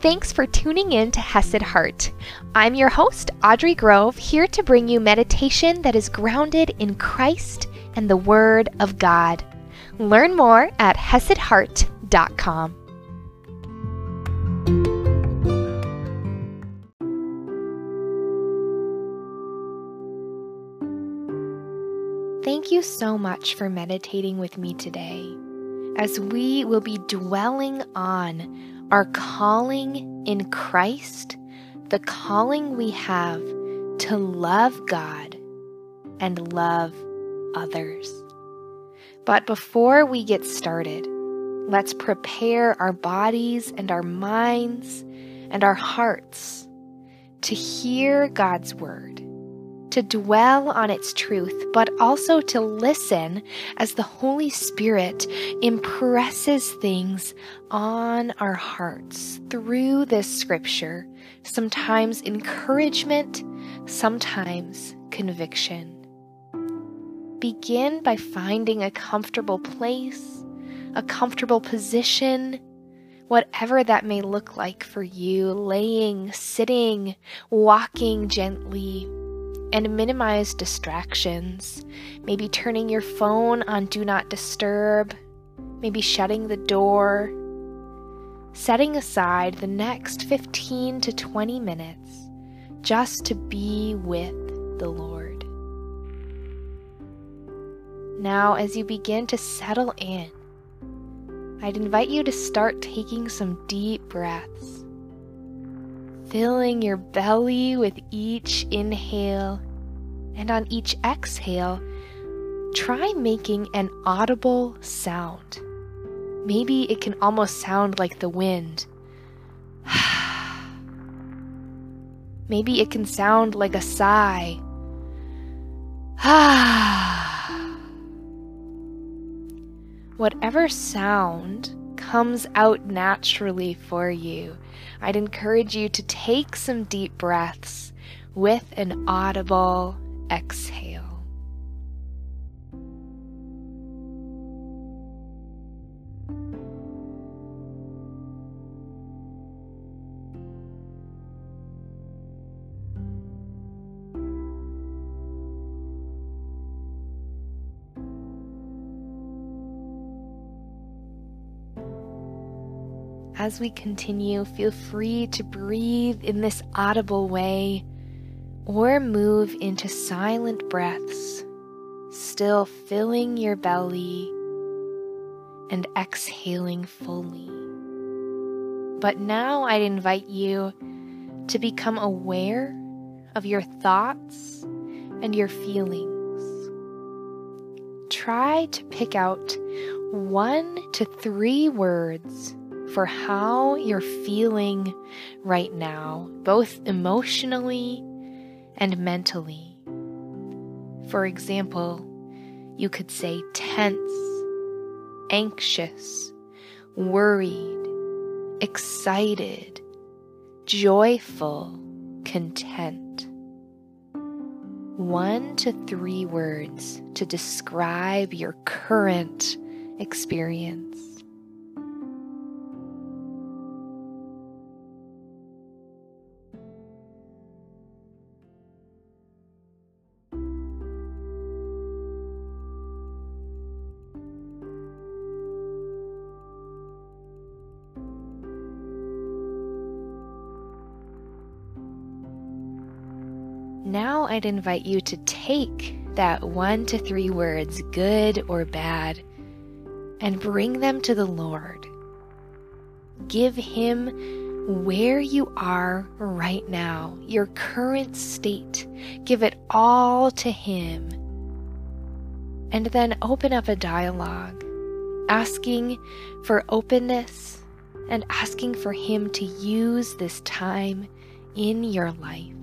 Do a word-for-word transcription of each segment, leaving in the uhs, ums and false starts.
Thanks for tuning in to Hesed Heart. I'm your host, Audrey Grove, here to bring you meditation that is grounded in Christ and the Word of God. Learn more at hesed heart dot com. Thank you so much for meditating with me today, as we will be dwelling on our calling in Christ, the calling we have to love God and love others. But before we get started, let's prepare our bodies and our minds and our hearts to hear God's word, to dwell on its truth, but also to listen as the Holy Spirit impresses things on our hearts through this scripture, sometimes encouragement, sometimes conviction. Begin by finding a comfortable place, a comfortable position, whatever that may look like for you, laying, sitting, walking gently, and minimize distractions. Maybe turning your phone on Do Not Disturb, maybe shutting the door, setting aside the next fifteen to twenty minutes just to be with the Lord. Now, as you begin to settle in, I'd invite you to start taking some deep breaths, filling your belly with each inhale, and on each exhale, try making an audible sound. Maybe it can almost sound like the wind. Maybe it can sound like a sigh. Whatever sound comes out naturally for you, I'd encourage you to take some deep breaths with an audible exhale. As we continue, feel free to breathe in this audible way or move into silent breaths, still filling your belly and exhaling fully. But now I'd invite you to become aware of your thoughts and your feelings. Try to pick out one to three words for how you're feeling right now, both emotionally and mentally. For example, you could say tense, anxious, worried, excited, joyful, content. One to three words to describe your current experience. Now I'd invite you to take that one to three words, good or bad, and bring them to the Lord. Give Him where you are right now, your current state. Give it all to Him. And then open up a dialogue, asking for openness and asking for Him to use this time in your life.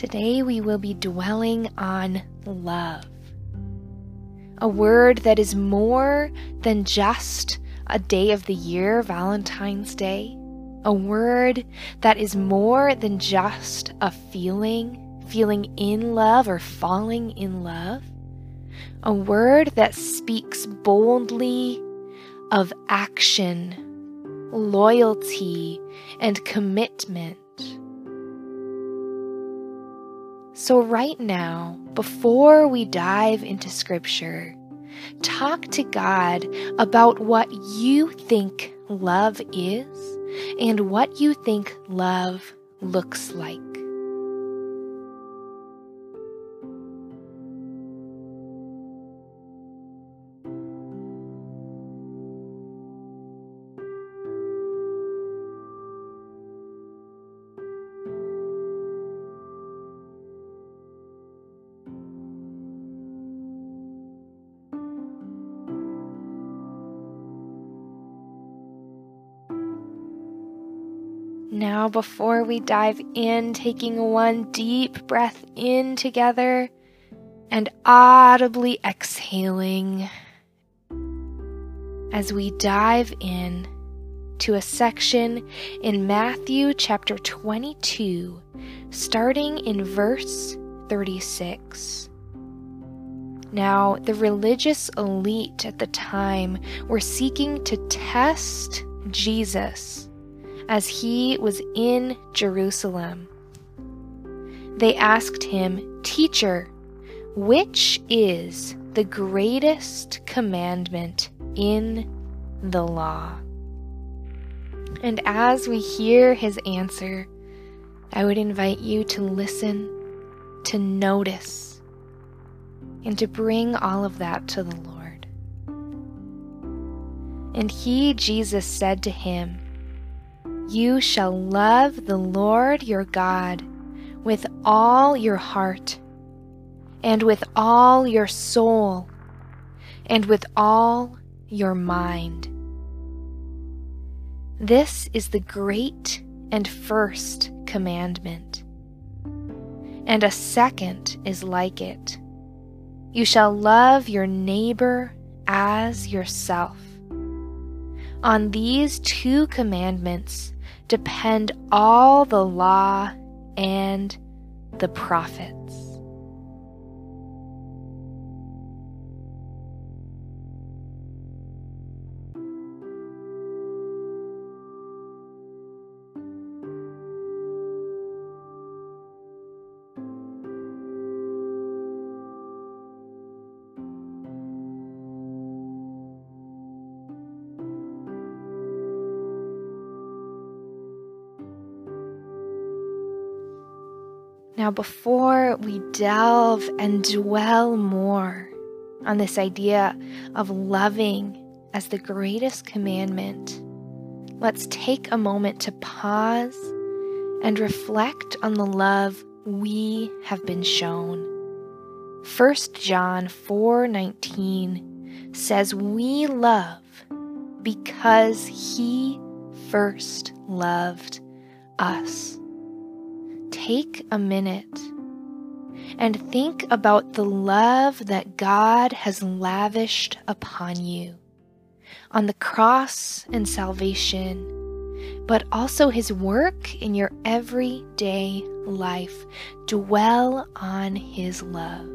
Today we will be dwelling on love, a word that is more than just a day of the year, Valentine's Day, a word that is more than just a feeling, feeling in love or falling in love, a word that speaks boldly of action, loyalty, and commitment. So right now, before we dive into Scripture, talk to God about what you think love is and what you think love looks like. Now, before we dive in, taking one deep breath in together and audibly exhaling as we dive in to a section in Matthew chapter twenty-two, starting in verse thirty-six. Now, the religious elite at the time were seeking to test Jesus as he was in Jerusalem. They asked him, "Teacher, which is the greatest commandment in the law?" And as we hear his answer, I would invite you to listen, to notice, and to bring all of that to the Lord. And he, Jesus, said to him, "You shall love the Lord your God with all your heart, and with all your soul, and with all your mind. This is the great and first commandment. And a second is like it. You shall love your neighbor as yourself. On these two commandments depend all the law and the prophets." Now, before we delve and dwell more on this idea of loving as the greatest commandment, let's take a moment to pause and reflect on the love we have been shown. First John four nineteen says, "We love because he first loved us." Take a minute and think about the love that God has lavished upon you on the cross and salvation, but also his work in your everyday life. Dwell on his love.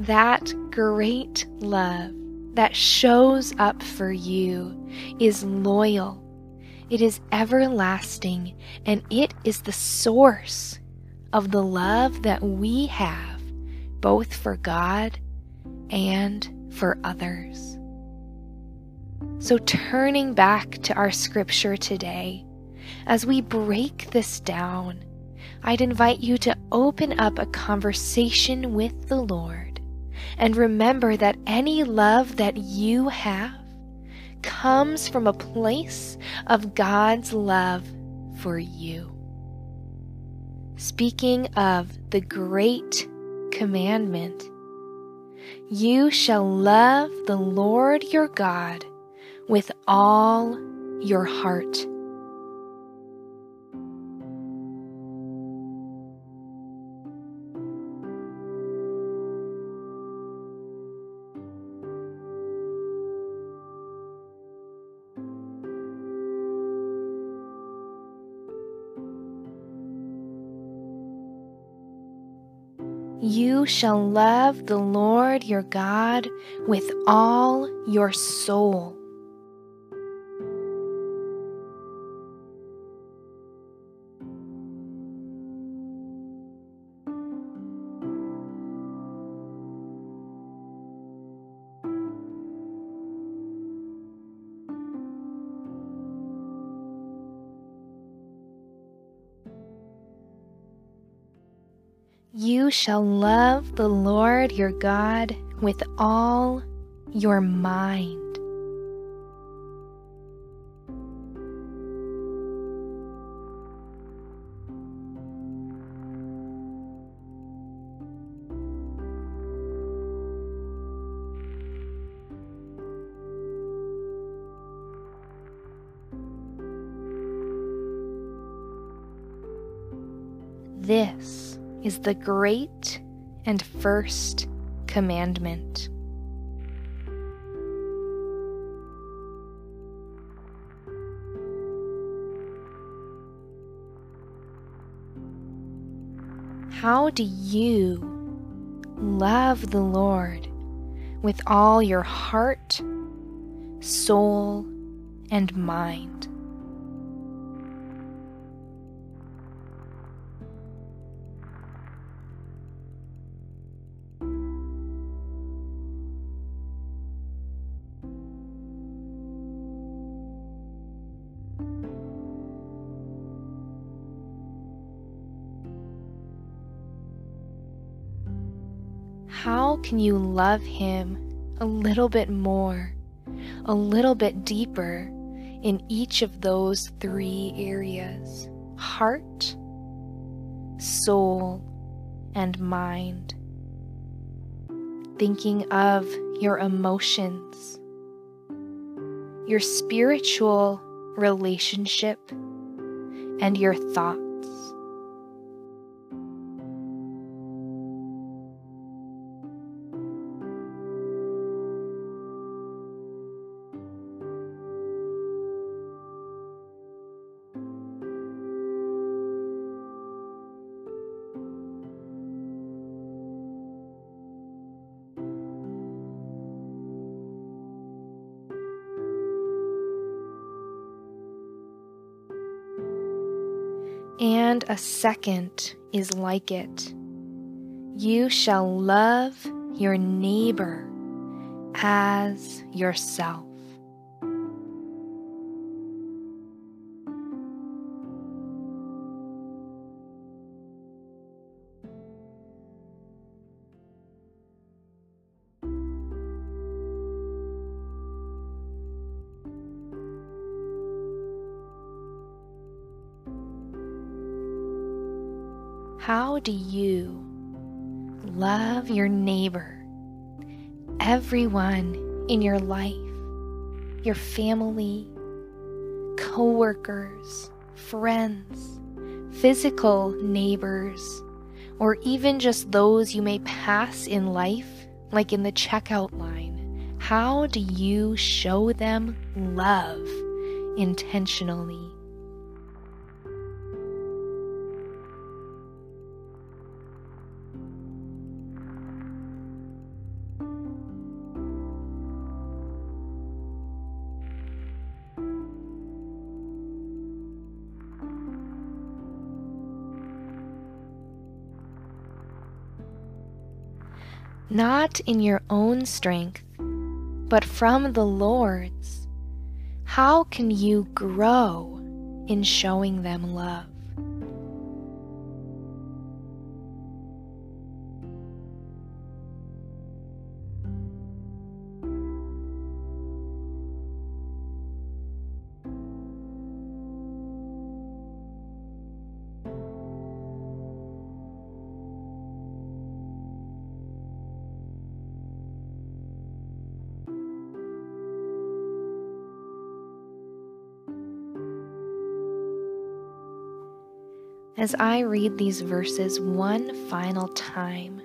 That great love that shows up for you is loyal, it is everlasting, and it is the source of the love that we have both for God and for others. So turning back to our scripture today, as we break this down, I'd invite you to open up a conversation with the Lord and remember that any love that you have comes from a place of God's love for you. Speaking of the great commandment, you shall love the Lord your God with all your heart. You shall love the Lord your God with all your soul. You shall love the Lord your God with all your mind. This is the great and first commandment. How do you love the Lord with all your heart, soul, and mind? How can you love Him a little bit more, a little bit deeper in each of those three areas? Heart, soul, and mind. Thinking of your emotions, your spiritual relationship, and your thoughts. And a second is like it. You shall love your neighbor as yourself. How do you love your neighbor, everyone in your life, your family, coworkers, friends, physical neighbors, or even just those you may pass in life, like in the checkout line? How do you show them love intentionally? not in your own strength, but from the Lord's. How can you grow in showing them love? As I read these verses one final time,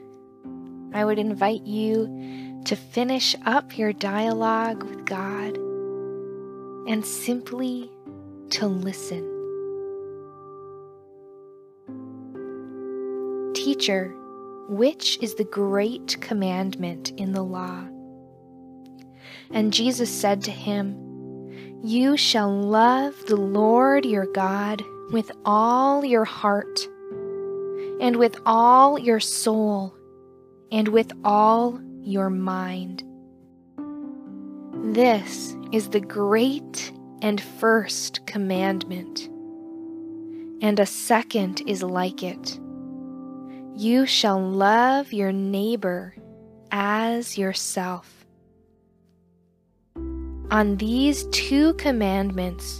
I would invite you to finish up your dialogue with God and simply to listen. Teacher, which is the great commandment in the law? And Jesus said to him, You shall love the Lord your God with all your heart, and with all your soul, and with all your mind. This is the great and first commandment, and a second is like it. You shall love your neighbor as yourself. On these two commandments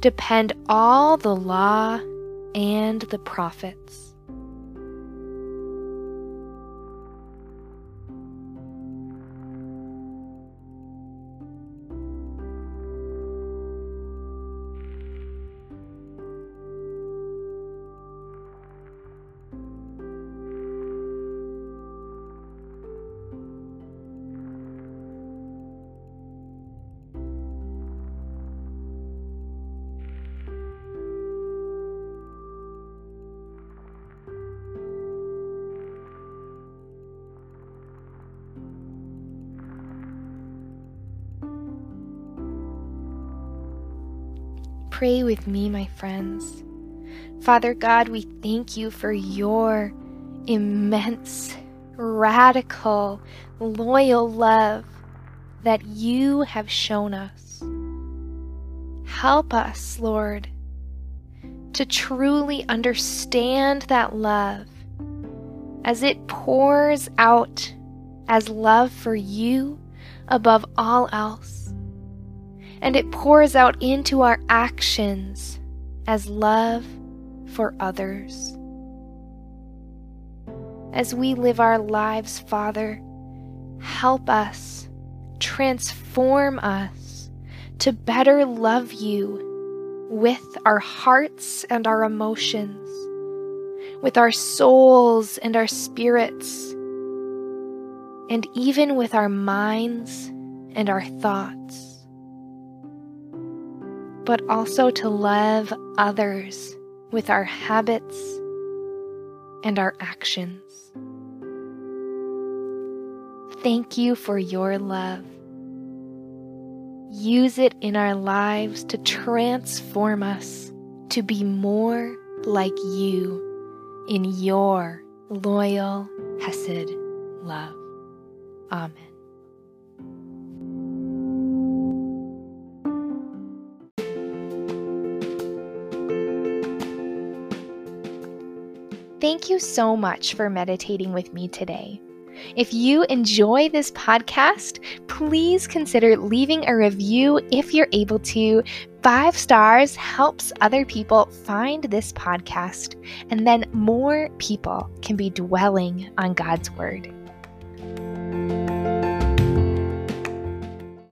depend all the law and the prophets. Pray with me, my friends. Father God, we thank you for your immense, radical, loyal love that you have shown us. Help us, Lord, to truly understand that love as it pours out as love for you above all else. And it pours out into our actions as love for others. As we live our lives, Father, help us, transform us to better love you with our hearts and our emotions, with our souls and our spirits, and even with our minds and our thoughts. But also to love others with our habits and our actions. Thank you for your love. Use it in our lives to transform us to be more like you in your loyal Hesed love. Amen. Thank you so much for meditating with me today. If you enjoy this podcast, please consider leaving a review if you're able to. Five stars helps other people find this podcast, and then more people can be dwelling on God's Word.